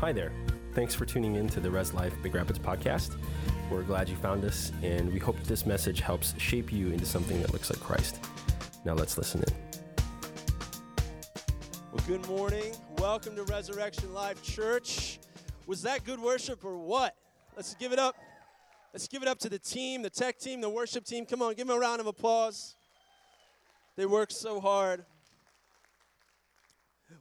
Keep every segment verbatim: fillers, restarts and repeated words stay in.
Hi there. Thanks for tuning in to the Res Life Big Rapids podcast. We're glad you found us, and we hope this message helps shape you into something that looks like Christ. Now let's listen in. Well, good morning. Welcome to Resurrection Life Church. Was that good worship or what? Let's give it up. Let's give it up to the team, the tech team, the worship team. Come on, give them a round of applause. They worked so hard.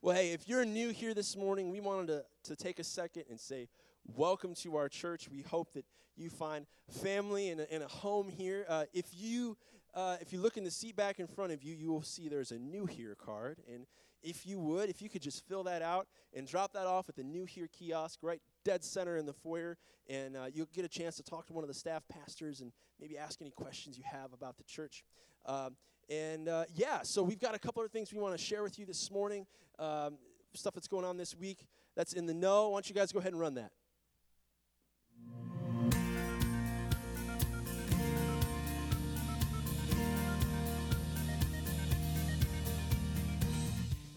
Well, hey, if you're new here this morning, we wanted to, to take a second and say welcome to our church. We hope that you find family and a, and a home here. Uh, if you uh, if you look in the seat back in front of you, you will see there's a New Here card. And if you would, if you could just fill that out and drop that off at the New Here kiosk right dead center in the foyer, and uh, you'll get a chance to talk to one of the staff pastors and maybe ask any questions you have about the church. Um, And, uh, yeah, so we've got a couple of things we want to share with you this morning, um, stuff that's going on this week that's in the know. Why don't you guys go ahead and run that?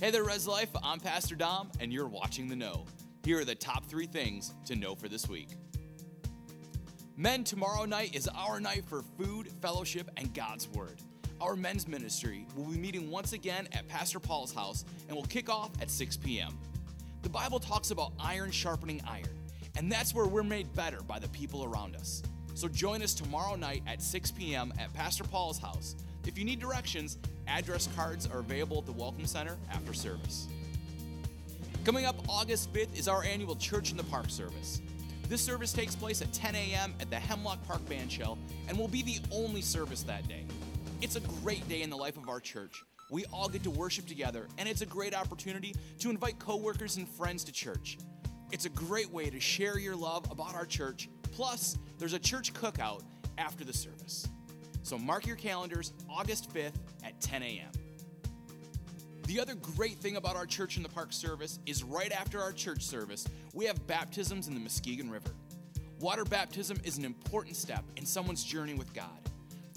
Hey there, Res Life. I'm Pastor Dom, and you're watching The Know. Here are the top three things to know for this week. Men, tomorrow night is our night for food, fellowship, and God's Word. Our men's ministry will be meeting once again at Pastor Paul's house and will kick off at six p.m. The Bible talks about iron sharpening iron, and that's where we're made better by the people around us. So join us tomorrow night at six p.m. at Pastor Paul's house. If you need directions, address cards are available at the Welcome Center after service. Coming up August fifth is our annual Church in the Park service. This service takes place at ten a.m. at the Hemlock Park Bandshell and will be the only service that day. It's a great day in the life of our church. We all get to worship together, and it's a great opportunity to invite coworkers and friends to church. It's a great way to share your love about our church. Plus, there's a church cookout after the service. So mark your calendars August fifth at ten a.m. The other great thing about our Church in the Park service is right after our church service, we have baptisms in the Muskegon River. Water baptism is an important step in someone's journey with God.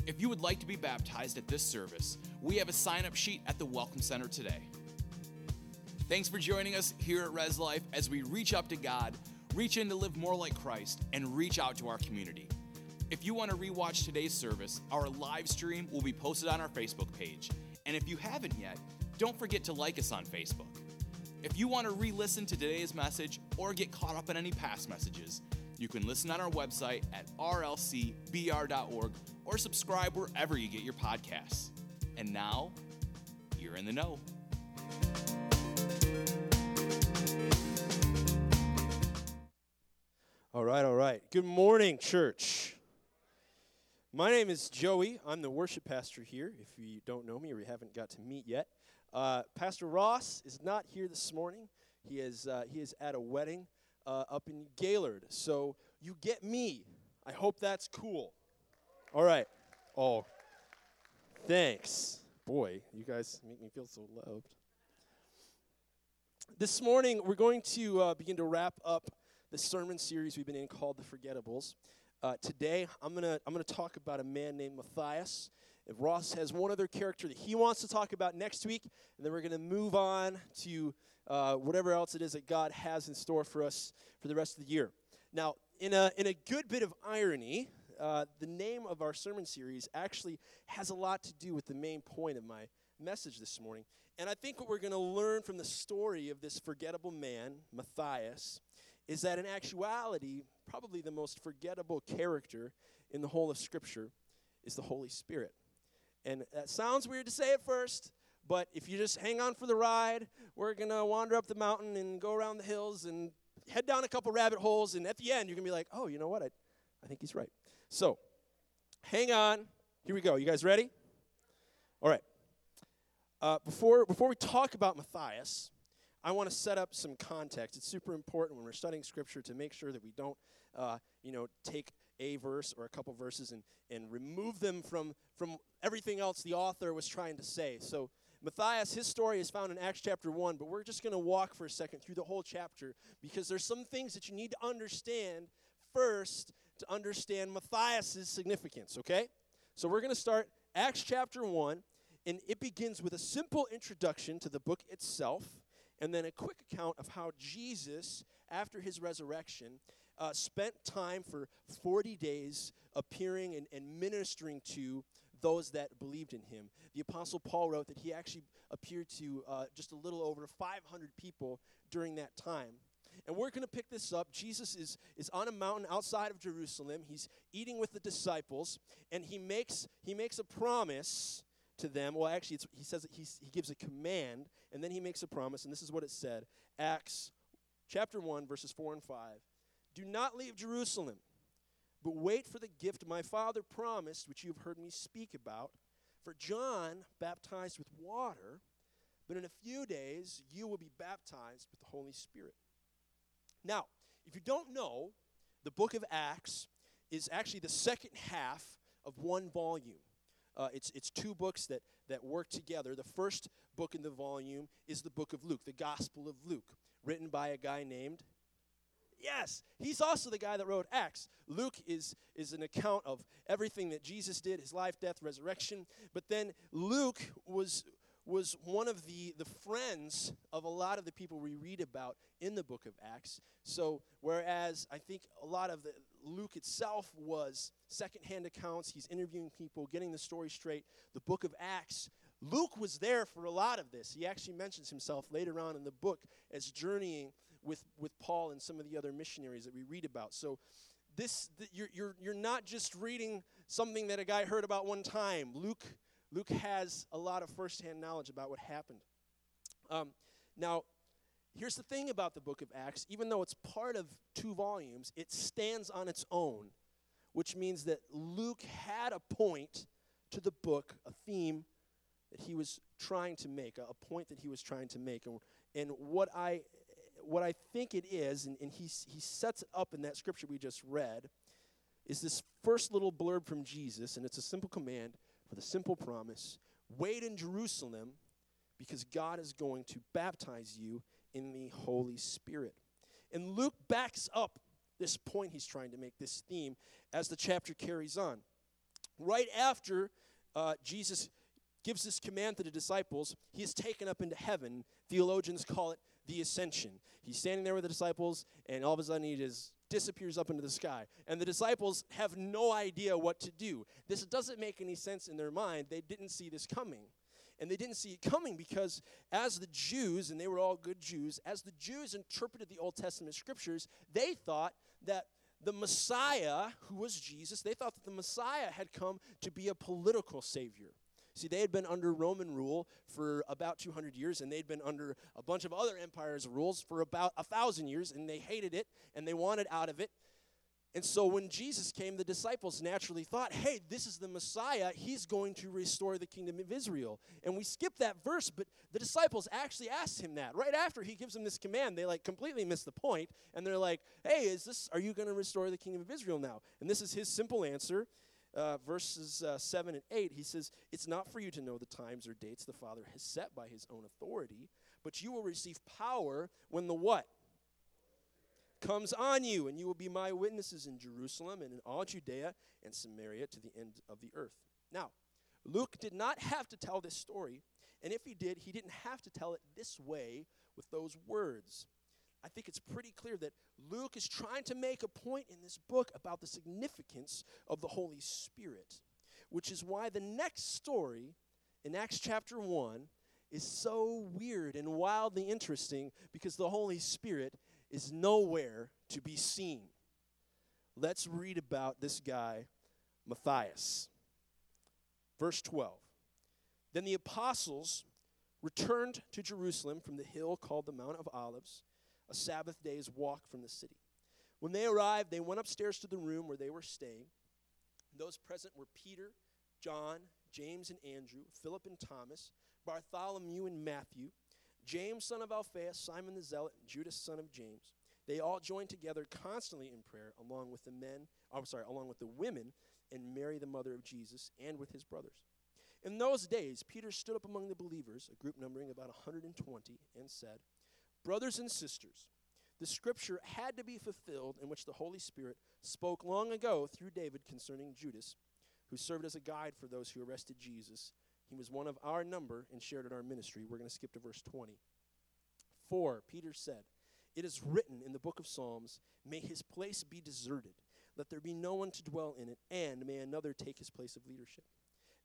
If you would like to be baptized at this service, we have a sign-up sheet at the Welcome Center today. Thanks for joining us here at Res Life as we reach up to God, reach in to live more like Christ, and reach out to our community. If you want to rewatch today's service, our live stream will be posted on our Facebook page. And if you haven't yet, don't forget to like us on Facebook. If you want to re-listen to today's message or get caught up in any past messages, you can listen on our website at R L C B R dot org or subscribe wherever you get your podcasts. And now, you're in the know. All right, all right. Good morning, church. My name is Joey. I'm the worship pastor here, if you don't know me or you haven't got to meet yet. Uh, Pastor Ross is not here this morning. He is uh, he is at a wedding Uh, up in Gaylord, so you get me. I hope that's cool. All right. Oh, thanks. Boy, you guys make me feel so loved. This morning, we're going to uh, begin to wrap up the sermon series we've been in called The Forgettables. Uh, today, I'm gonna I'm gonna talk about a man named Matthias. If Ross has one other character that he wants to talk about next week, and then we're gonna move on to Uh, whatever else it is that God has in store for us for the rest of the year. Now, in a in a good bit of irony, uh, the name of our sermon series actually has a lot to do with the main point of my message this morning. And I think what we're going to learn from the story of this forgettable man, Matthias, is that in actuality, probably the most forgettable character in the whole of Scripture is the Holy Spirit. And that sounds weird to say at first, but if you just hang on for the ride, we're going to wander up the mountain and go around the hills and head down a couple rabbit holes. And at the end, you're going to be like, oh, you know what? I, I think he's right. So hang on. Here we go. You guys ready? All right. Uh, before, before we talk about Matthias, I want to set up some context. It's super important when we're studying Scripture to make sure that we don't, uh, you know, take a verse or a couple verses and, and remove them from, from everything else the author was trying to say. So Matthias, his story is found in Acts chapter one, but we're just going to walk for a second through the whole chapter because there's some things that you need to understand first to understand Matthias' significance, okay? So we're going to start Acts chapter one, and it begins with a simple introduction to the book itself and then a quick account of how Jesus, after his resurrection, uh, spent time for forty days appearing and, and ministering to those that believed in him. The Apostle Paul wrote that he actually appeared to uh, just a little over five hundred people during that time. And we're going to pick this up. Jesus is, is on a mountain outside of Jerusalem. He's eating with the disciples, and he makes he makes a promise to them. Well, actually, it's, he says that he, he gives a command, and then he makes a promise, and this is what it said. Acts chapter one, verses four and five. Do not leave Jerusalem, but wait for the gift my Father promised, which you have heard me speak about. For John baptized with water, but in a few days you will be baptized with the Holy Spirit. Now, if you don't know, the book of Acts is actually the second half of one volume. Uh, it's it's two books that, that work together. The first book in the volume is the book of Luke, the Gospel of Luke, written by a guy named, yes, he's also the guy that wrote Acts. Luke is, is an account of everything that Jesus did, his life, death, resurrection. But then Luke was... was one of the, the friends of a lot of the people we read about in the book of Acts. So whereas I think a lot of the Luke itself was secondhand accounts, he's interviewing people, getting the story straight, the book of Acts, Luke was there for a lot of this. He actually mentions himself later on in the book as journeying with, with Paul and some of the other missionaries that we read about. So this the, you're, you're, you're not just reading something that a guy heard about one time. Luke Luke has a lot of firsthand knowledge about what happened. Um, now, here's the thing about the book of Acts. Even though it's part of two volumes, it stands on its own, which means that Luke had a point to the book, a theme that he was trying to make, a, a point that he was trying to make. And, and what I what I think it is, and, and he, he sets it up in that scripture we just read, is this first little blurb from Jesus, and it's a simple command, the simple promise, wait in Jerusalem because God is going to baptize you in the Holy Spirit. And Luke backs up this point he's trying to make, this theme, as the chapter carries on. Right after uh, Jesus gives this command to the disciples, he is taken up into heaven. Theologians call it the ascension. He's standing there with the disciples, and all of a sudden he just disappears up into the sky. And the disciples have no idea what to do. This doesn't make any sense in their mind. They didn't see this coming. And they didn't see it coming because as the Jews, and they were all good Jews, as the Jews interpreted the Old Testament scriptures, they thought that the Messiah, who was Jesus, they thought that the Messiah had come to be a political savior. See, they had been under Roman rule for about two hundred years, and they'd been under a bunch of other empires' rules for about one thousand years, and they hated it, and they wanted out of it. And so when Jesus came, the disciples naturally thought, hey, this is the Messiah. He's going to restore the kingdom of Israel. And we skip that verse, but the disciples actually asked him that. Right after he gives them this command, they like completely miss the point, and they're like, hey, is this? Are you going to restore the kingdom of Israel now? And this is his simple answer. Uh, verses uh, seven and eight, he says, it's not for you to know the times or dates the Father has set by his own authority, but you will receive power when the what? Comes on you, and you will be my witnesses in Jerusalem and in all Judea and Samaria to the end of the earth. Now, Luke did not have to tell this story, and if he did, he didn't have to tell it this way with those words. I think it's pretty clear that Luke is trying to make a point in this book about the significance of the Holy Spirit, which is why the next story in Acts chapter one is so weird and wildly interesting because the Holy Spirit is nowhere to be seen. Let's read about this guy, Matthias. Verse twelve. Then the apostles returned to Jerusalem from the hill called the Mount of Olives, a Sabbath day's walk from the city. When they arrived, they went upstairs to the room where they were staying. Those present were Peter, John, James and Andrew, Philip and Thomas, Bartholomew and Matthew, James son of Alphaeus, Simon the Zealot, and Judas son of James. They all joined together constantly in prayer, along with the men, I'm sorry, along with the women, and Mary the mother of Jesus, and with his brothers. In those days, Peter stood up among the believers, a group numbering about one hundred twenty, and said, brothers and sisters, the scripture had to be fulfilled in which the Holy Spirit spoke long ago through David concerning Judas, who served as a guide for those who arrested Jesus. He was one of our number and shared in our ministry. We're going to skip to verse twenty. four, Peter said, "It is written in the book of Psalms, may his place be deserted. Let there be no one to dwell in it, and may another take his place of leadership.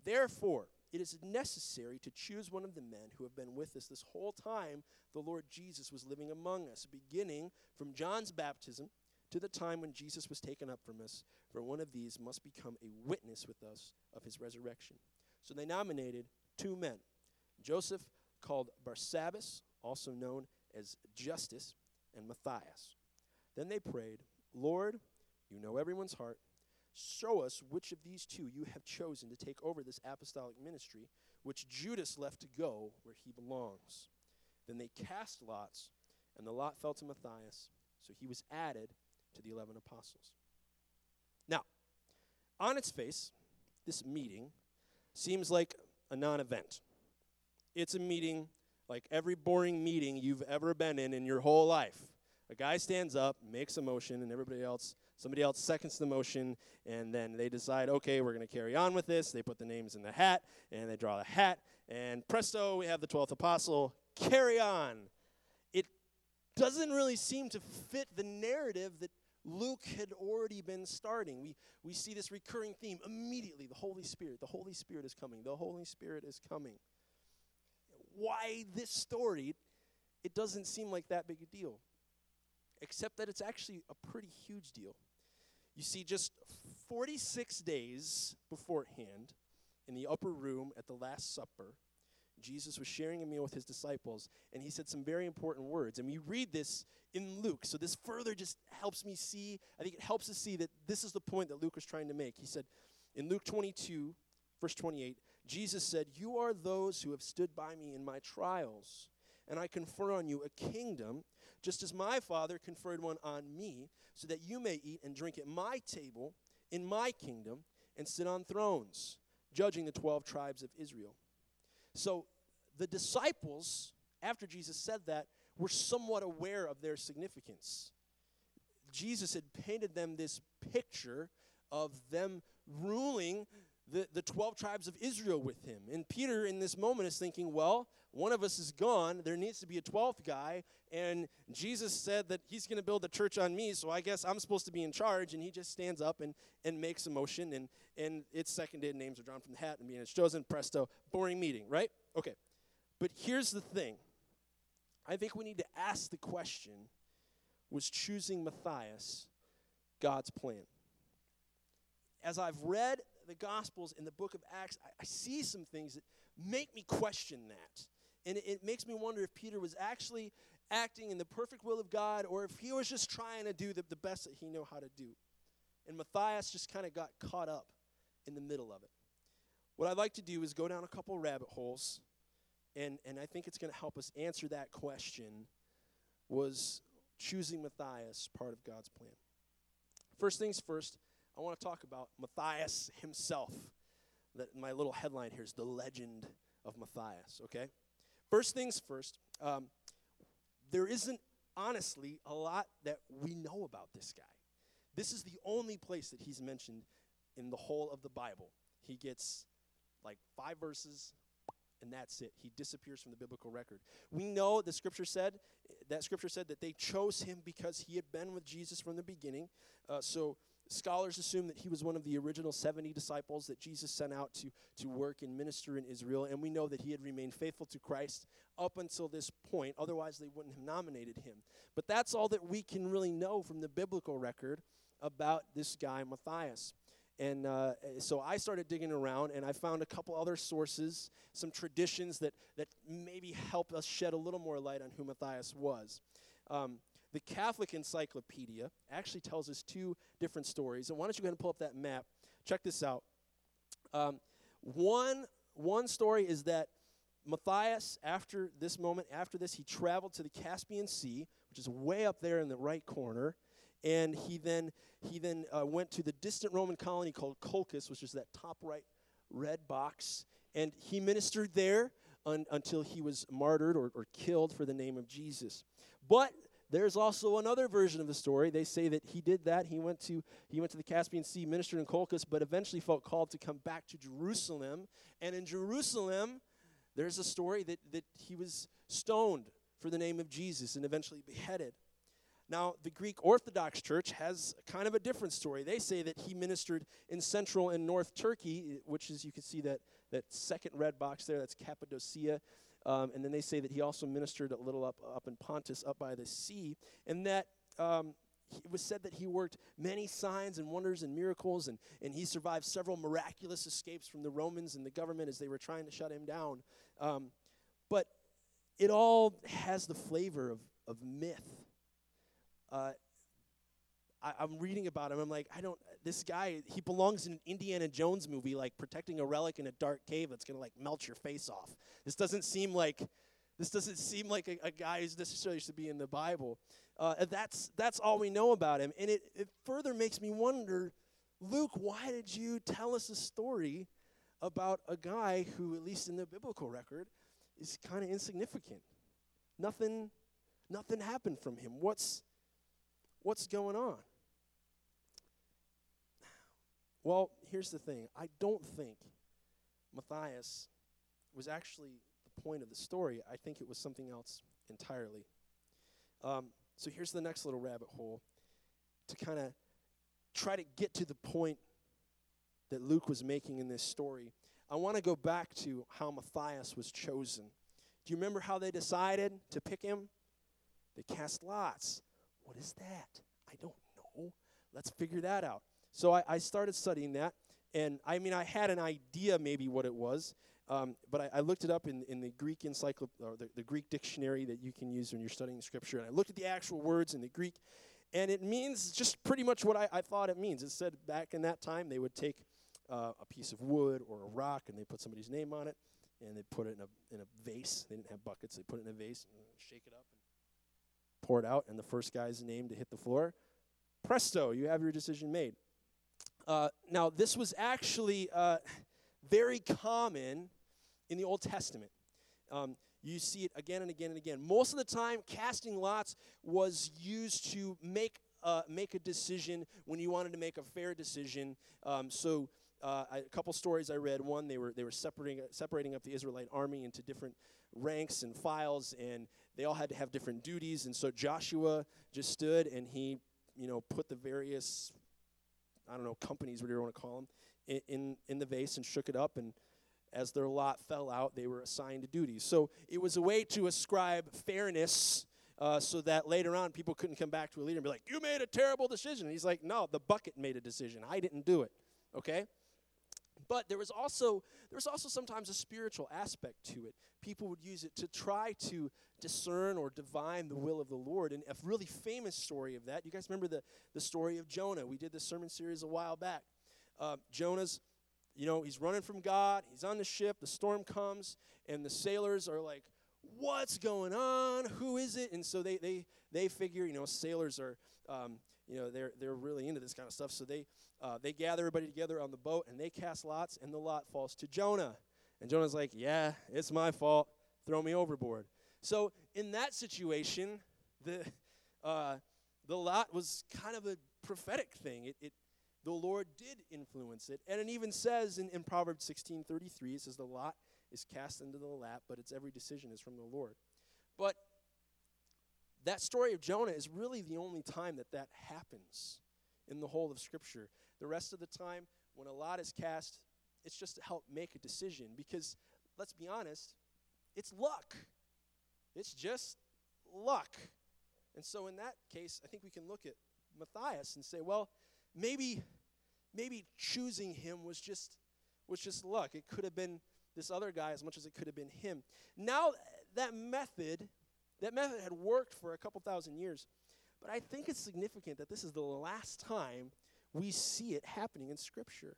Therefore, it is necessary to choose one of the men who have been with us this whole time the Lord Jesus was living among us, beginning from John's baptism to the time when Jesus was taken up from us, for one of these must become a witness with us of his resurrection." So they nominated two men, Joseph, called Barsabbas, also known as Justus, and Matthias. Then they prayed, "Lord, you know everyone's heart. Show us which of these two you have chosen to take over this apostolic ministry, which Judas left to go where he belongs." Then they cast lots, and the lot fell to Matthias, so he was added to the eleven apostles. Now, on its face, this meeting seems like a non-event. It's a meeting like every boring meeting you've ever been in in your whole life. A guy stands up, makes a motion, and everybody else, somebody else seconds the motion, and then they decide, okay, we're going to carry on with this. They put the names in the hat, and they draw the hat, and presto, we have the twelfth apostle. Carry on. It doesn't really seem to fit the narrative that Luke had already been starting. We we see this recurring theme immediately, the Holy Spirit. The Holy Spirit is coming. The Holy Spirit is coming. Why this story? It doesn't seem like that big a deal, except that it's actually a pretty huge deal. You see, just forty-six days beforehand, in the upper room at the Last Supper, Jesus was sharing a meal with his disciples, and he said some very important words. And we read this in Luke, so this further just helps me see, I think it helps us see that this is the point that Luke was trying to make. He said, in Luke twenty-two, verse twenty-eight, Jesus said, "You are those who have stood by me in my trials, and I confer on you a kingdom, just as my Father conferred one on me, so that you may eat and drink at my table in my kingdom and sit on thrones, judging the twelve tribes of Israel." So the disciples, after Jesus said that, were somewhat aware of their significance. Jesus had painted them this picture of them ruling The, the twelve tribes of Israel with him. And Peter, in this moment, is thinking, well, one of us is gone. There needs to be a twelfth guy. And Jesus said that he's going to build a church on me, so I guess I'm supposed to be in charge. And he just stands up and, and makes a motion, and, and it's seconded, names are drawn from the hat, and it's chosen, presto, boring meeting, right? Okay. But here's the thing. I think we need to ask the question, was choosing Matthias God's plan? As I've read the Gospels in the book of Acts, I, I see some things that make me question that. And it, it makes me wonder if Peter was actually acting in the perfect will of God, or if he was just trying to do the, the best that he knew how to do. And Matthias just kind of got caught up in the middle of it. What I'd like to do is go down a couple rabbit holes, and, and I think it's going to help us answer that question, was choosing Matthias part of God's plan? First things first, I want to talk about Matthias himself. That my little headline here is The Legend of Matthias, okay? First things first, um, there isn't honestly a lot that we know about this guy. This is the only place that he's mentioned in the whole of the Bible. He gets like five verses, and that's it. He disappears from the biblical record. We know the scripture said, that scripture said that they chose him because he had been with Jesus from the beginning. Uh, so Scholars assume that he was one of the original seventy disciples that Jesus sent out to, to work and minister in Israel, and we know that he had remained faithful to Christ up until this point. Otherwise, they wouldn't have nominated him. But that's all that we can really know from the biblical record about this guy, Matthias. And uh, so I started digging around, and I found a couple other sources, some traditions that, that maybe help us shed a little more light on who Matthias was. Um, The Catholic Encyclopedia actually tells us two different stories. And why don't you go ahead and pull up that map? Check this out. Um, one, one story is that Matthias, after this moment, after this, he traveled to the Caspian Sea, which is way up there in the right corner. And he then, he then uh, went to the distant Roman colony called Colchis, which is that top right red box. And he ministered there un- until he was martyred or, or killed for the name of Jesus. But there's also another version of the story. They say that he did that. He went to he went to the Caspian Sea, ministered in Colchis, but eventually felt called to come back to Jerusalem. And in Jerusalem, there's a story that, that he was stoned for the name of Jesus and eventually beheaded. Now, the Greek Orthodox Church has kind of a different story. They say that he ministered in central and north Turkey, which is, you can see that, that second red box there, that's Cappadocia. Um, and then they say that he also ministered a little up, up in Pontus, up by the sea, and that... Um, It was said that he worked many signs and wonders and miracles, and, and he survived several miraculous escapes from the Romans and the government as they were trying to shut him down. Um, but it all has the flavor of, of myth. Uh, I, I'm reading about him. I'm like, I don't, this guy, he belongs in an Indiana Jones movie, like protecting a relic in a dark cave that's going to like melt your face off. This doesn't seem like, this doesn't seem like a, a guy who's necessarily should be in the Bible. Uh, that's that's all we know about him. And it, it further makes me wonder, Luke, why did you tell us a story about a guy who, at least in the biblical record, is kind of insignificant? Nothing nothing happened from him. What's what's going on? Well, here's the thing. I don't think Matthias was actually the point of the story. I think it was something else entirely. Um So here's the next little rabbit hole to kind of try to get to the point that Luke was making in this story. I want to go back to how Matthias was chosen. Do you remember how they decided to pick him? They cast lots. What is that? I don't know. Let's figure that out. So I, I started studying that, and I mean, I had an idea maybe what it was, um, but I, I looked it up in, in the Greek encyclop- or the, the Greek dictionary that you can use when you're studying Scripture, and I looked at the actual words in the Greek, and it means just pretty much what I, I thought it means. It said back in that time they would take uh, a piece of wood or a rock, and they put somebody's name on it, and they put it in a in a vase. They didn't have buckets. They put it in a vase and shake it up and pour it out, and the first guy's name to hit the floor, presto, you have your decision made. Uh, now, this was actually uh, very common in the Old Testament. Um, you see it again and again and again. Most of the time, casting lots was used to make uh, make a decision when you wanted to make a fair decision. Um, so, uh, I, a couple stories I read. One, they were they were separating separating up the Israelite army into different ranks and files, and they all had to have different duties. And so Joshua just stood and he, you know, put the various I don't know, companies, whatever you want to call them, in, in, in the vase and shook it up, and as their lot fell out, they were assigned to duties. So it was a way to ascribe fairness uh, so that later on people couldn't come back to a leader and be like, you made a terrible decision. And he's like, no, the bucket made a decision. I didn't do it, okay? But there was also there was also sometimes a spiritual aspect to it. People would use it to try to discern or divine the will of the Lord. And a really famous story of that, you guys remember the, the story of Jonah. We did this sermon series a while back. Uh, Jonah's, you know, he's running from God. He's on the ship. The storm comes, and the sailors are like, what's going on? Who is it? And so they they they figure, you know, sailors are... Um, You know, they're they're really into this kind of stuff. So they uh, they gather everybody together on the boat, and they cast lots, and the lot falls to Jonah. And Jonah's like, yeah, it's my fault. Throw me overboard. So in that situation, the uh, the lot was kind of a prophetic thing. It, it the Lord did influence it. And it even says in, in Proverbs sixteen thirty-three, it says the lot is cast into the lap, but its every decision is from the Lord. But that story of Jonah is really the only time that that happens in the whole of Scripture. The rest of the time, when a lot is cast, it's just to help make a decision. Because, let's be honest, it's luck. It's just luck. And so in that case, I think we can look at Matthias and say, well, maybe maybe choosing him was just was just luck. It could have been this other guy as much as it could have been him. Now, that method... That method had worked for a couple thousand years, but I think it's significant that this is the last time we see it happening in Scripture.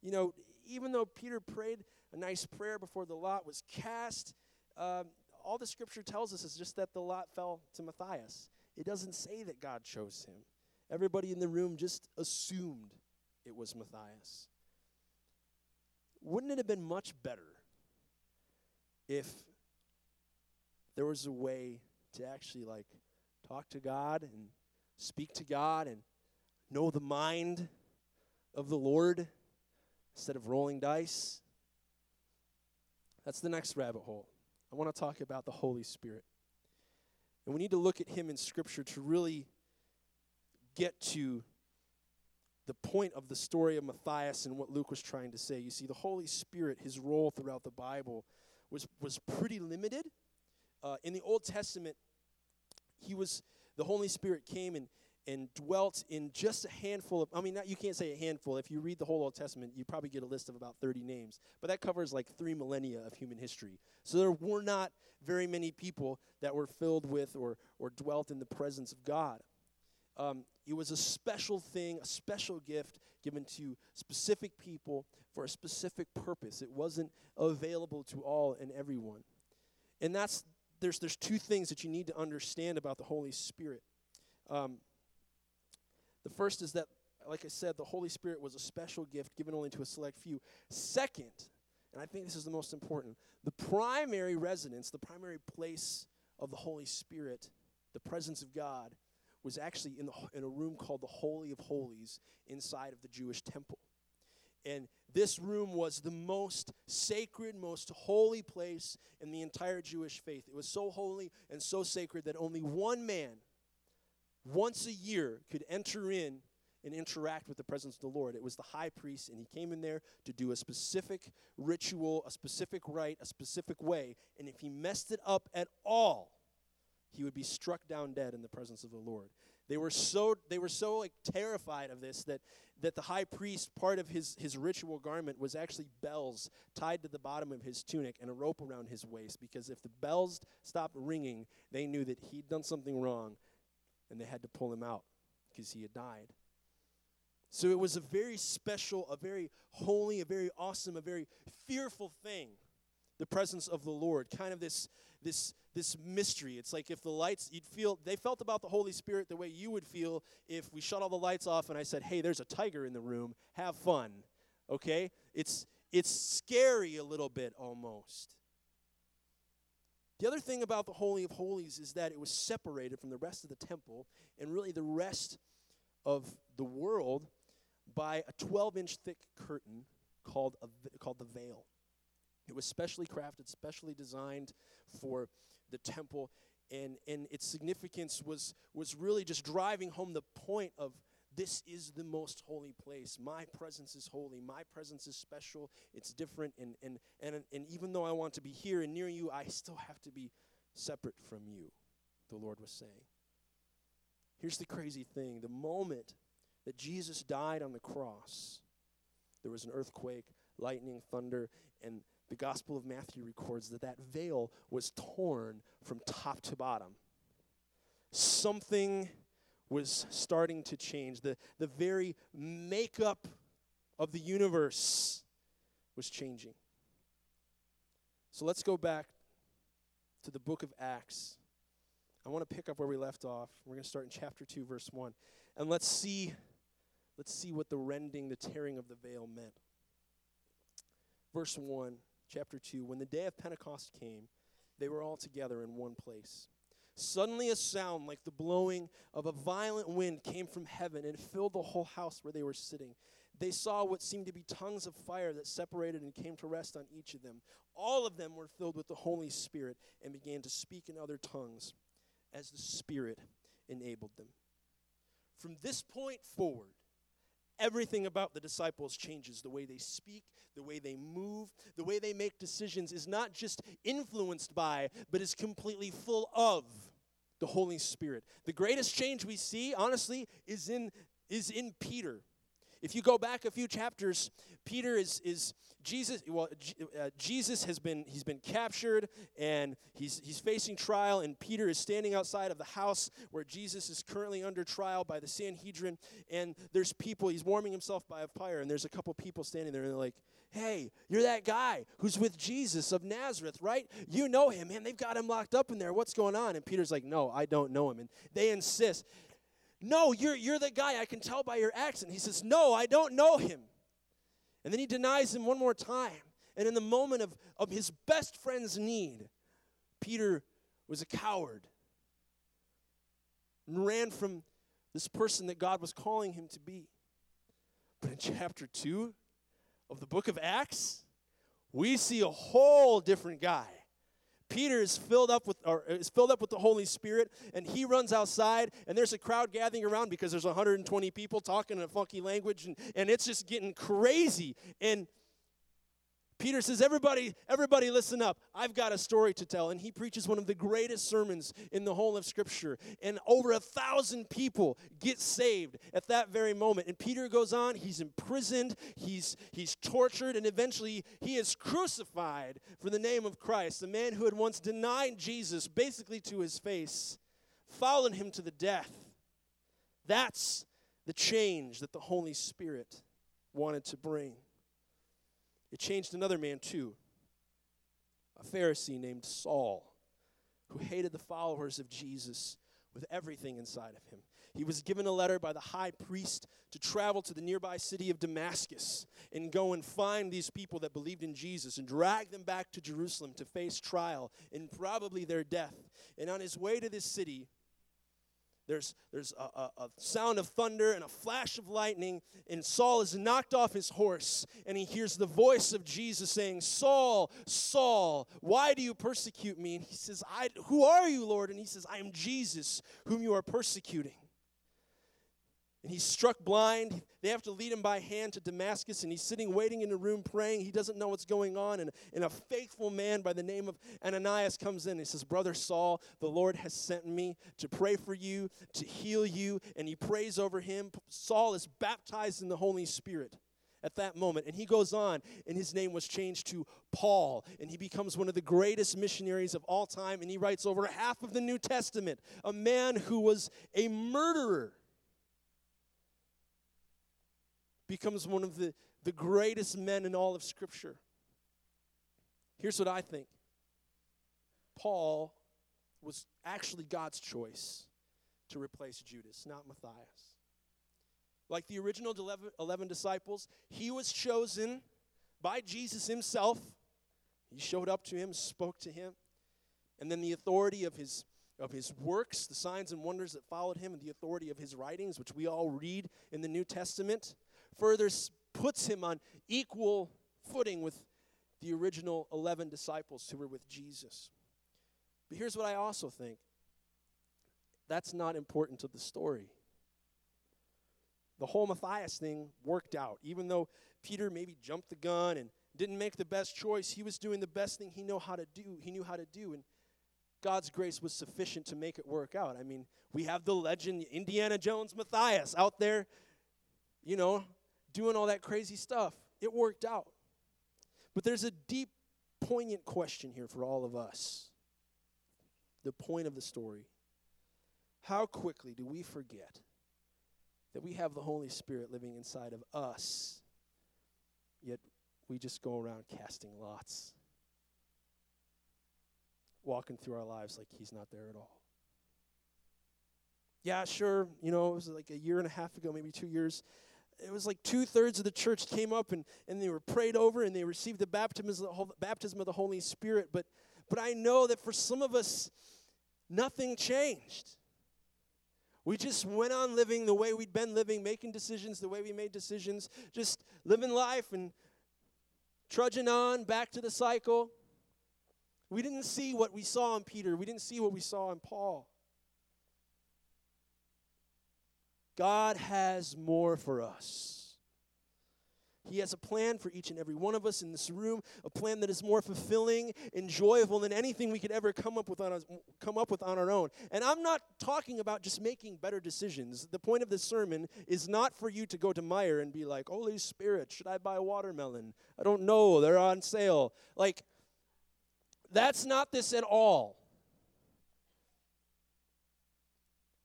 You know, even though Peter prayed a nice prayer before the lot was cast, um, all the Scripture tells us is just that the lot fell to Matthias. It doesn't say that God chose him. Everybody in the room just assumed it was Matthias. Wouldn't it have been much better if there was a way to actually, like, talk to God and speak to God and know the mind of the Lord instead of rolling dice? That's the next rabbit hole. I want to talk about the Holy Spirit. And we need to look at him in Scripture to really get to the point of the story of Matthias and what Luke was trying to say. You see, the Holy Spirit, his role throughout the Bible was was pretty limited. Uh, in the Old Testament, he was the Holy Spirit came and and dwelt in just a handful of, I mean, not, you can't say a handful. If you read the whole Old Testament, you probably get a list of about thirty names. But that covers like three millennia of human history. So there were not very many people that were filled with or or dwelt in the presence of God. Um, it was a special thing, a special gift given to specific people for a specific purpose. It wasn't available to all and everyone. And that's, there's there's two things that you need to understand about the Holy Spirit. Um The first is that, like I said, the Holy Spirit was a special gift given only to a select few. Second, and I think this is the most important, the primary residence, the primary place of the Holy Spirit, the presence of God, was actually in, the, in a room called the Holy of Holies inside of the Jewish temple. And this room was the most sacred, most holy place in the entire Jewish faith. It was so holy and so sacred that only one man, once a year, could enter in and interact with the presence of the Lord. It was the high priest, and he came in there to do a specific ritual, a specific rite, a specific way. And if he messed it up at all, he would be struck down dead in the presence of the Lord. They were so they were so like terrified of this that that the high priest, part of his his ritual garment was actually bells tied to the bottom of his tunic and a rope around his waist, because if the bells stopped ringing, they knew that he'd done something wrong. And they had to pull him out because he had died. So it was a very special, a very holy, a very awesome, a very fearful thing, the presence of the Lord, kind of this this this mystery. It's like if the lights, you'd feel, they felt about the Holy Spirit the way you would feel if we shut all the lights off and I said, hey, there's a tiger in the room, have fun, okay? It's it's scary a little bit almost. The other thing about the Holy of Holies is that it was separated from the rest of the temple and really the rest of the world by a twelve-inch thick curtain called a, called the veil. It was specially crafted, specially designed for the temple, and, and its significance was, was really just driving home the point of this is the most holy place. My presence is holy. My presence is special. It's different. And, and and and even though I want to be here and near you, I still have to be separate from you, the Lord was saying. Here's the crazy thing. The moment that Jesus died on the cross, there was an earthquake, lightning, thunder, and the Gospel of Matthew records that that veil was torn from top to bottom. Something was starting to change. The, the very makeup of the universe was changing. So let's go back to the book of Acts. I want to pick up where we left off. We're going to start in chapter two, verse one. And let's see, let's see what the rending, the tearing of the veil meant. Verse one, chapter two, when the day of Pentecost came, they were all together in one place. Suddenly a sound like the blowing of a violent wind came from heaven and filled the whole house where they were sitting. They saw what seemed to be tongues of fire that separated and came to rest on each of them. All of them were filled with the Holy Spirit and began to speak in other tongues as the Spirit enabled them. From this point forward, everything about the disciples changes. The way they speak, the way they move, the way they make decisions is not just influenced by, but is completely full of the Holy Spirit. The greatest change we see, honestly, is in is in Peter. If you go back a few chapters, Peter is is Jesus. Well, uh, Jesus has been he's been captured and he's he's facing trial, and Peter is standing outside of the house where Jesus is currently under trial by the Sanhedrin. And there's people. He's warming himself by a fire, and there's a couple people standing there, and they're like, "Hey, you're that guy who's with Jesus of Nazareth, right? You know him, man. They've got him locked up in there. What's going on?" And Peter's like, "No, I don't know him." And they insist. No, you're you're the guy. I can tell by your accent. He says, no, I don't know him. And then he denies him one more time. And in the moment of, of his best friend's need, Peter was a coward and ran from this person that God was calling him to be. But in chapter two of the book of Acts, we see a whole different guy. Peter is filled up with or is filled up with the Holy Spirit, and he runs outside, and there's a crowd gathering around because there's one hundred twenty people talking in a funky language, and, and it's just getting crazy. And Peter says, everybody, everybody listen up. I've got a story to tell. And he preaches one of the greatest sermons in the whole of Scripture. And over a thousand people get saved at that very moment. And Peter goes on. He's imprisoned. He's, he's tortured. And eventually he is crucified for the name of Christ. The man who had once denied Jesus basically to his face, followed him to the death. That's the change that the Holy Spirit wanted to bring. It changed another man too, a Pharisee named Saul, who hated the followers of Jesus with everything inside of him. He was given a letter by the high priest to travel to the nearby city of Damascus and go and find these people that believed in Jesus and drag them back to Jerusalem to face trial and probably their death. And on his way to this city, There's there's a, a, a sound of thunder and a flash of lightning, and Saul is knocked off his horse, and he hears the voice of Jesus saying, Saul, Saul, why do you persecute me? And he says, I, who are you, Lord? And he says, I am Jesus, whom you are persecuting. And he's struck blind. They have to lead him by hand to Damascus, and he's sitting waiting in a room praying. He doesn't know what's going on, and, and a faithful man by the name of Ananias comes in. He says, Brother Saul, the Lord has sent me to pray for you, to heal you, and he prays over him. Saul is baptized in the Holy Spirit at that moment, and he goes on, and his name was changed to Paul, and he becomes one of the greatest missionaries of all time, and he writes over half of the New Testament, a man who was a murderer. Becomes one of the, the greatest men in all of Scripture. Here's what I think. Paul was actually God's choice to replace Judas, not Matthias. Like the original eleven disciples, he was chosen by Jesus himself. He showed up to him, spoke to him, and then the authority of his of his works, the signs and wonders that followed him, and the authority of his writings, which we all read in the New Testament, further puts him on equal footing with the original eleven disciples who were with Jesus. But here's what I also think. That's not important to the story. The whole Matthias thing worked out. Even though Peter maybe jumped the gun and didn't make the best choice, he was doing the best thing he knew how to do. He knew how to do, and God's grace was sufficient to make it work out. I mean, we have the legend Indiana Jones Matthias out there, you know, doing all that crazy stuff. It worked out. But there's a deep, poignant question here for all of us. The point of the story. How quickly do we forget that we have the Holy Spirit living inside of us, yet we just go around casting lots, walking through our lives like he's not there at all? Yeah, sure, you know, it was like a year and a half ago, maybe two years. It was like two-thirds of the church came up, and, and they were prayed over, and they received the baptism of the, baptism of the Holy Spirit. But, but I know that for some of us, nothing changed. We just went on living the way we'd been living, making decisions the way we made decisions, just living life and trudging on back to the cycle. We didn't see what we saw in Peter. We didn't see what we saw in Paul. God has more for us. He has a plan for each and every one of us in this room, a plan that is more fulfilling, enjoyable than anything we could ever come up with on us, come up with on our own. And I'm not talking about just making better decisions. The point of this sermon is not for you to go to Meijer and be like, Holy Spirit, should I buy watermelon? I don't know. They're on sale. Like, that's not this at all.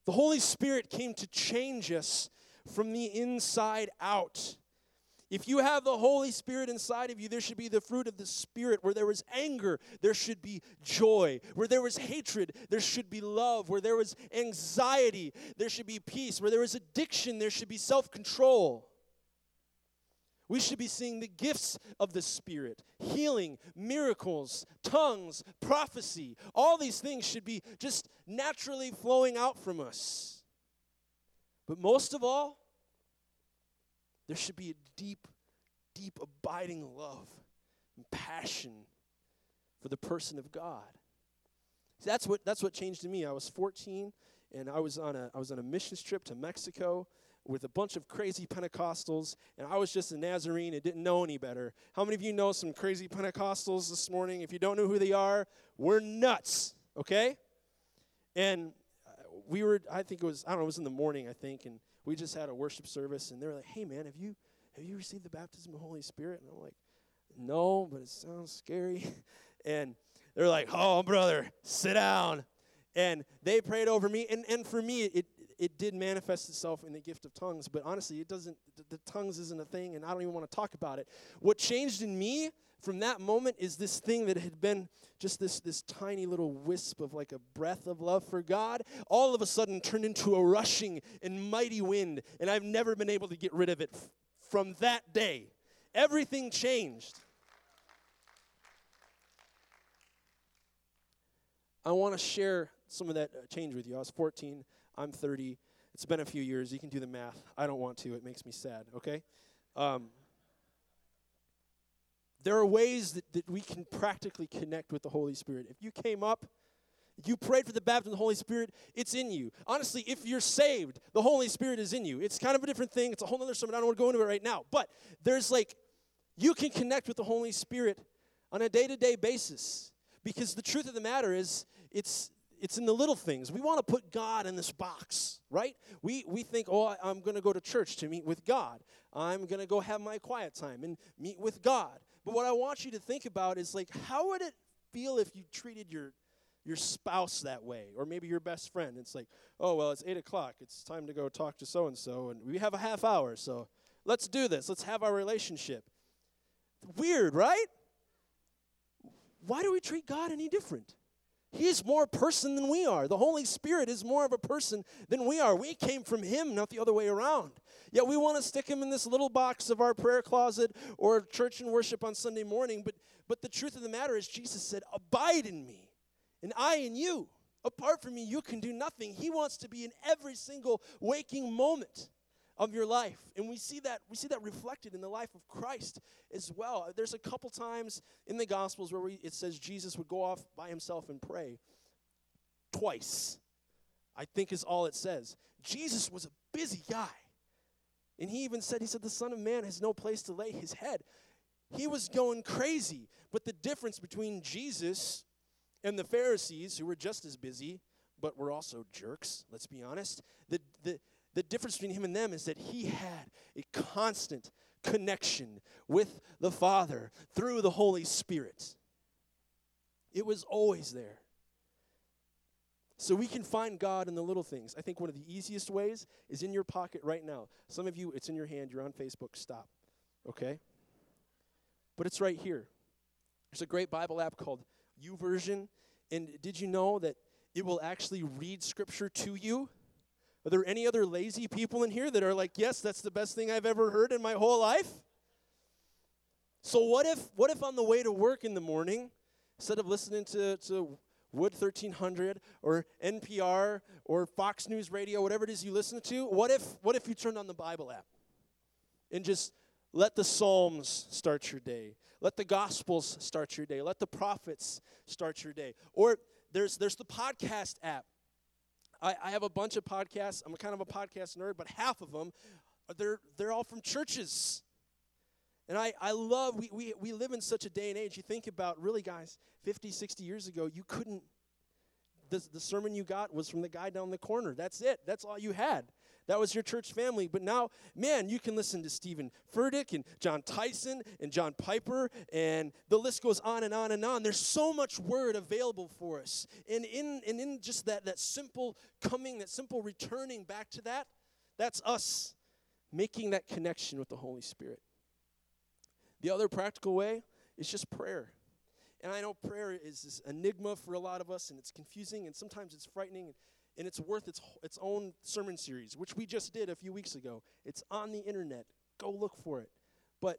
The Holy Spirit came to change us from the inside out. If you have the Holy Spirit inside of you, there should be the fruit of the Spirit. Where there was anger, there should be joy. Where there was hatred, there should be love. Where there was anxiety, there should be peace. Where there was addiction, there should be self-control. We should be seeing the gifts of the Spirit, healing, miracles, tongues, prophecy. All these things should be just naturally flowing out from us. But most of all, there should be a deep, deep abiding love and passion for the person of God. See, that's what that's what changed in me. I was fourteen, and I was on a I was on a missions trip to Mexico with a bunch of crazy Pentecostals, and I was just a Nazarene and didn't know any better. How many of you know some crazy Pentecostals this morning? If you don't know who they are, we're nuts, okay? And we were, I think it was, I don't know, it was in the morning, I think, and we just had a worship service, and they were like, hey, man, have you have you received the baptism of the Holy Spirit? And I'm like, no, but it sounds scary. And they're like, oh, brother, sit down. And they prayed over me, and, and for me, it It did manifest itself in the gift of tongues, but honestly, it doesn't, the, the tongues isn't a thing, and I don't even want to talk about it. What changed in me from that moment is this thing that had been just this, this tiny little wisp of like a breath of love for God, all of a sudden turned into a rushing and mighty wind, and I've never been able to get rid of it f- from that day. Everything changed. I want to share some of that change with you. I was fourteen. I'm thirty. It's been a few years. You can do the math. I don't want to. It makes me sad, okay? Um, there are ways that, that we can practically connect with the Holy Spirit. If you came up, if you prayed for the baptism of the Holy Spirit, it's in you. Honestly, if you're saved, the Holy Spirit is in you. It's kind of a different thing. It's a whole other sermon. I don't want to go into it right now. But there's like, you can connect with the Holy Spirit on a day-to-day basis. Because the truth of the matter is, it's... It's in the little things. We want to put God in this box, right? We we think, oh, I'm going to go to church to meet with God. I'm going to go have my quiet time and meet with God. But what I want you to think about is, like, how would it feel if you treated your your spouse that way, or maybe your best friend? It's like, oh, well, it's eight o'clock. It's time to go talk to so-and-so, and we have a half hour, so let's do this. Let's have our relationship. Weird, right? Why do we treat God any different? He's more person than we are. The Holy Spirit is more of a person than we are. We came from him, not the other way around. Yet we want to stick him in this little box of our prayer closet or church and worship on Sunday morning. But, but the truth of the matter is Jesus said, abide in me, and I in you. Apart from me, you can do nothing. He wants to be in every single waking moment of your life. And we see that we see that reflected in the life of Christ as well. There's a couple times in the Gospels where we, it says Jesus would go off by himself and pray. Twice, I think, is all it says. Jesus was a busy guy. And he even said, he said, the Son of Man has no place to lay his head. He was going crazy. But the difference between Jesus and the Pharisees, who were just as busy, but were also jerks, let's be honest, the the The difference between him and them is that he had a constant connection with the Father through the Holy Spirit. It was always there. So we can find God in the little things. I think one of the easiest ways is in your pocket right now. Some of you, it's in your hand. You're on Facebook. Stop. Okay? But it's right here. There's a great Bible app called YouVersion. And did you know that it will actually read Scripture to you? Are there any other lazy people in here that are like, yes, that's the best thing I've ever heard in my whole life? So what if what if on the way to work in the morning, instead of listening to, to Wood thirteen hundred or N P R or Fox News Radio, whatever it is you listen to, what if what if you turned on the Bible app and just let the Psalms start your day? Let the Gospels start your day. Let the prophets start your day. Or there's there's the podcast app. I, I have a bunch of podcasts. I'm kind of a podcast nerd, but half of them, they're they're all from churches. And I, I love, we, we we live in such a day and age. You think about, really, guys, fifty, sixty years ago, you couldn't, the, the sermon you got was from the guy down the corner. That's it. That's all you had. That was your church family. But now, man, you can listen to Stephen Furtick and John Tyson and John Piper, and the list goes on and on and on. There's so much word available for us. And in and in just that, that simple coming, that simple returning back to that, that's us making that connection with the Holy Spirit. The other practical way is just prayer. And I know prayer is this enigma for a lot of us, and it's confusing, and sometimes it's frightening. And it's worth its its own sermon series, which we just did a few weeks ago. It's on the internet. Go look for it. But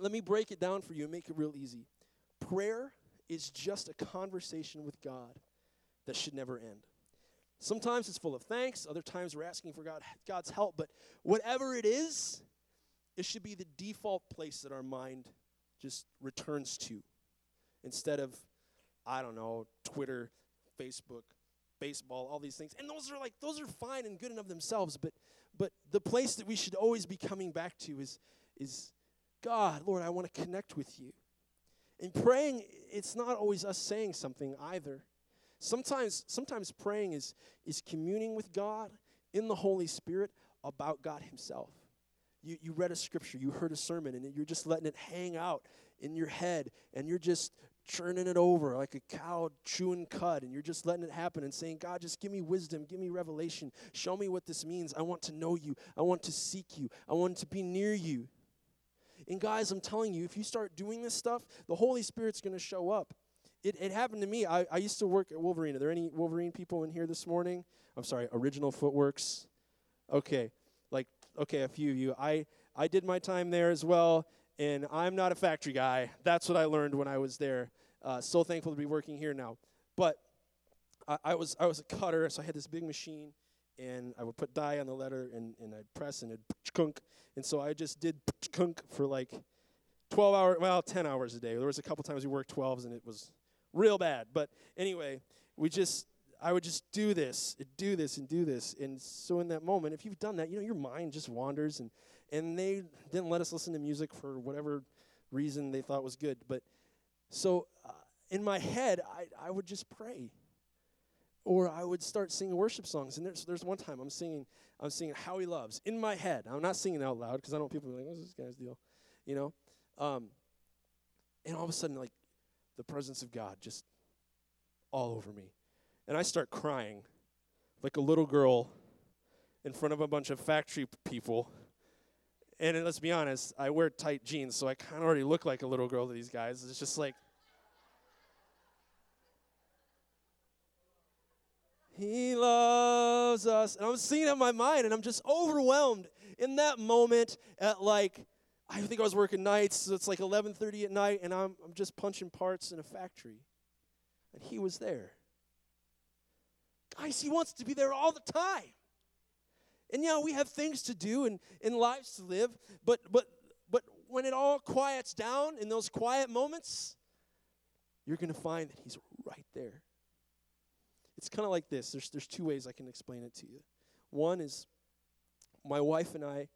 let me break it down for you and make it real easy. Prayer is just a conversation with God that should never end. Sometimes it's full of thanks. Other times we're asking for God God's help. But whatever it is, it should be the default place that our mind just returns to, instead of, I don't know, Twitter, Facebook, baseball, all these things. And those are like those are fine and good enough themselves, but but the place that we should always be coming back to is is God, Lord, I want to connect with you. And praying, it's not always us saying something either. Sometimes sometimes praying is is communing with God in the Holy Spirit about God himself. You you read a scripture, you heard a sermon, and you're just letting it hang out in your head, and you're just churning it over like a cow chewing cud, and you're just letting it happen and saying, God, just give me wisdom, give me revelation, show me what this means. I want to know you. I want to seek you. I want to be near you. And guys, I'm telling you, if you start doing this stuff, the Holy Spirit's going to show up. It it happened to me. I, I used to work at Wolverine. Are there any Wolverine people in here this morning? I'm sorry, Original Footworks. Okay, like, okay, a few of you. I, I did my time there as well, and I'm not a factory guy. That's what I learned when I was there. Uh, so thankful to be working here now. But I, I was I was a cutter, so I had this big machine, and I would put dye on the letter, and, and I'd press, and it'd kunk. And so I just did kunk for like twelve hours, well, ten hours a day. There was a couple times we worked twelves, and it was real bad. But anyway, we just, I would just do this, and do this, and do this. And so in that moment, if you've done that, you know, your mind just wanders. And, and they didn't let us listen to music for whatever reason they thought was good. But so uh, in my head, I, I would just pray. Or I would start singing worship songs. And there's there's one time I'm singing I'm singing How He Loves in my head. I'm not singing out loud because I don't want people to be like, what's this guy's deal? You know? Um, and all of a sudden, like, the presence of God just all over me. And I start crying like a little girl in front of a bunch of factory people. And let's be honest, I wear tight jeans, so I kind of already look like a little girl to these guys. It's just like, he loves us. And I'm seeing it in my mind, and I'm just overwhelmed in that moment at like, I think I was working nights, so it's like eleven thirty at night, and I'm I'm just punching parts in a factory. And he was there. Guys, he wants to be there all the time. And yeah, we have things to do and, and lives to live, but but but when it all quiets down in those quiet moments, you're going to find that he's right there. It's kind of like this. There's there's two ways I can explain it to you. One is my wife and I,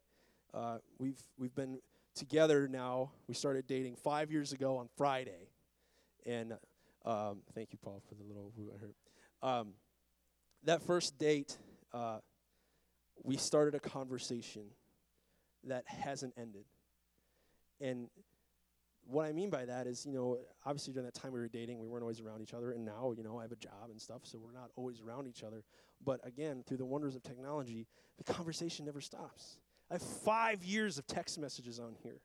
uh, we've we've been together now. We started dating five years ago on Friday. And um, thank you, Paul, for the little woo I heard. Um, That first date, uh, we started a conversation that hasn't ended. And what I mean by that is, you know, obviously during that time we were dating, we weren't always around each other. And now, you know, I have a job and stuff, so we're not always around each other. But again, through the wonders of technology, the conversation never stops. I have five years of text messages on here.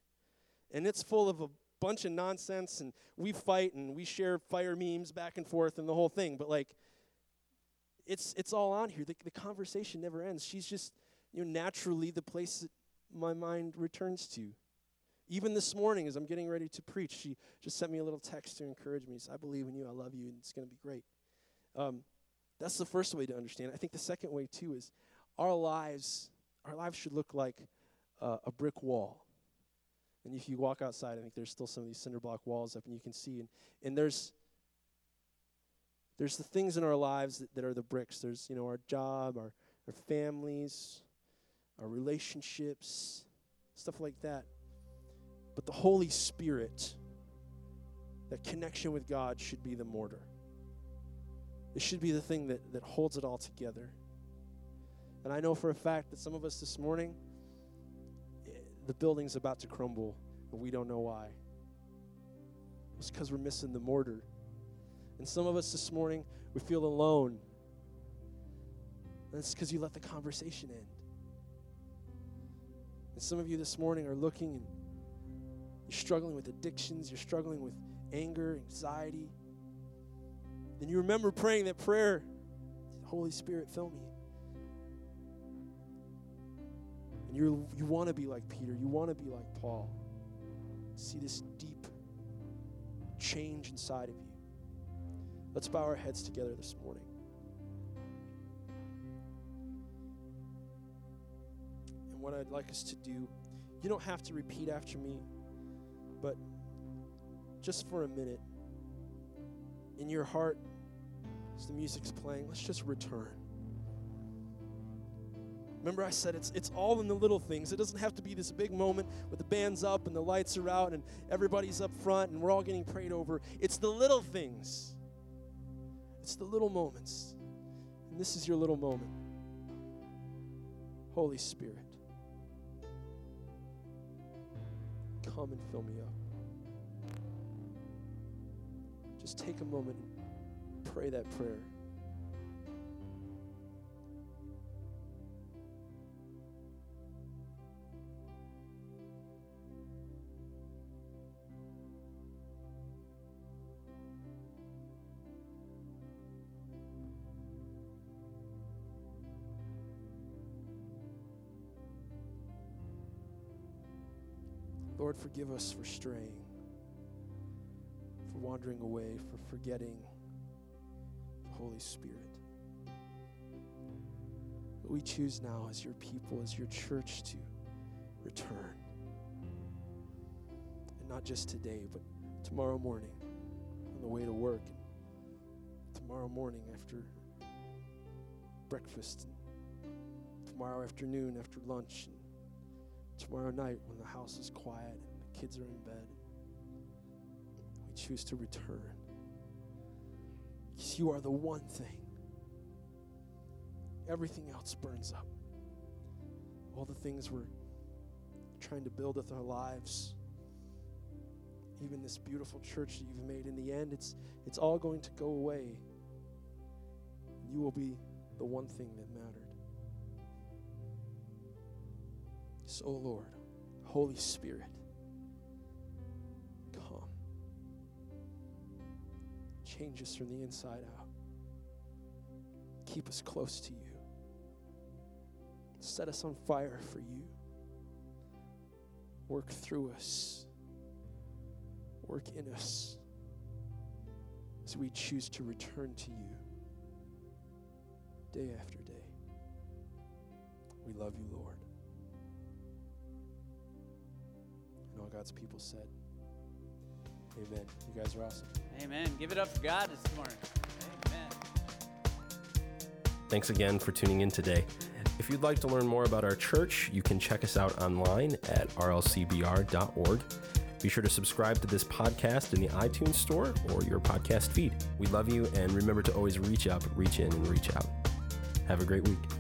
And it's full of a bunch of nonsense. And we fight and we share fire memes back and forth and the whole thing. But, like, It's it's all on here. The, the conversation never ends. She's just, you know, naturally the place that my mind returns to. Even this morning as I'm getting ready to preach, she just sent me a little text to encourage me. She said, I believe in you. I love you. And it's going to be great. Um, that's the first way to understand it. I think the second way, too, is our lives, our lives should look like uh, a brick wall. And if you walk outside, I think there's still some of these cinder block walls up, and you can see. And, and there's... There's the things in our lives that, that are the bricks. There's, you know, our job, our, our families, our relationships, stuff like that. But the Holy Spirit, that connection with God, should be the mortar. It should be the thing that, that holds it all together. And I know for a fact that some of us this morning, the building's about to crumble, but we don't know why. It's because we're missing the mortar. And some of us this morning, we feel alone. That's because you let the conversation end. And some of you this morning are looking and you're struggling with addictions. You're struggling with anger, anxiety. And you remember praying that prayer, Holy Spirit, fill me. And you you want to be like Peter. You want to be like Paul. See this deep change inside of you. Let's bow our heads together this morning. And what I'd like us to do, you don't have to repeat after me, but just for a minute, in your heart, as the music's playing, let's just return. Remember I said it's it's all in the little things. It doesn't have to be this big moment with the band's up and the lights are out and everybody's up front and we're all getting prayed over. It's the little things. It's the little moments. And this is your little moment. Holy Spirit, come and fill me up. Just take a moment and pray that prayer. Lord, forgive us for straying, for wandering away, for forgetting the Holy Spirit. But we choose now as your people, as your church, to return. And not just today, but tomorrow morning on the way to work, and tomorrow morning after breakfast, and tomorrow afternoon after lunch, and tomorrow night when the house is quiet and the kids are in bed, we choose to return. Because you are the one thing. Everything else burns up. All the things we're trying to build with our lives, even this beautiful church that you've made, in the end, it's, it's all going to go away. You will be the one thing that matters. Oh Lord, Holy Spirit, come. Change us from the inside out. Keep us close to you. Set us on fire for you. Work through us. Work in us as we choose to return to you day after day. We love you, Lord. All God's people said, amen. You guys are awesome. Amen. Give it up for God this morning. Amen. Thanks again for tuning in today. If you'd like to learn more about our church, you can check us out online at r l c b r dot org. Be sure to subscribe to this podcast in the iTunes store or your podcast feed. We love you, and remember to always reach up, reach in, and reach out. Have a great week.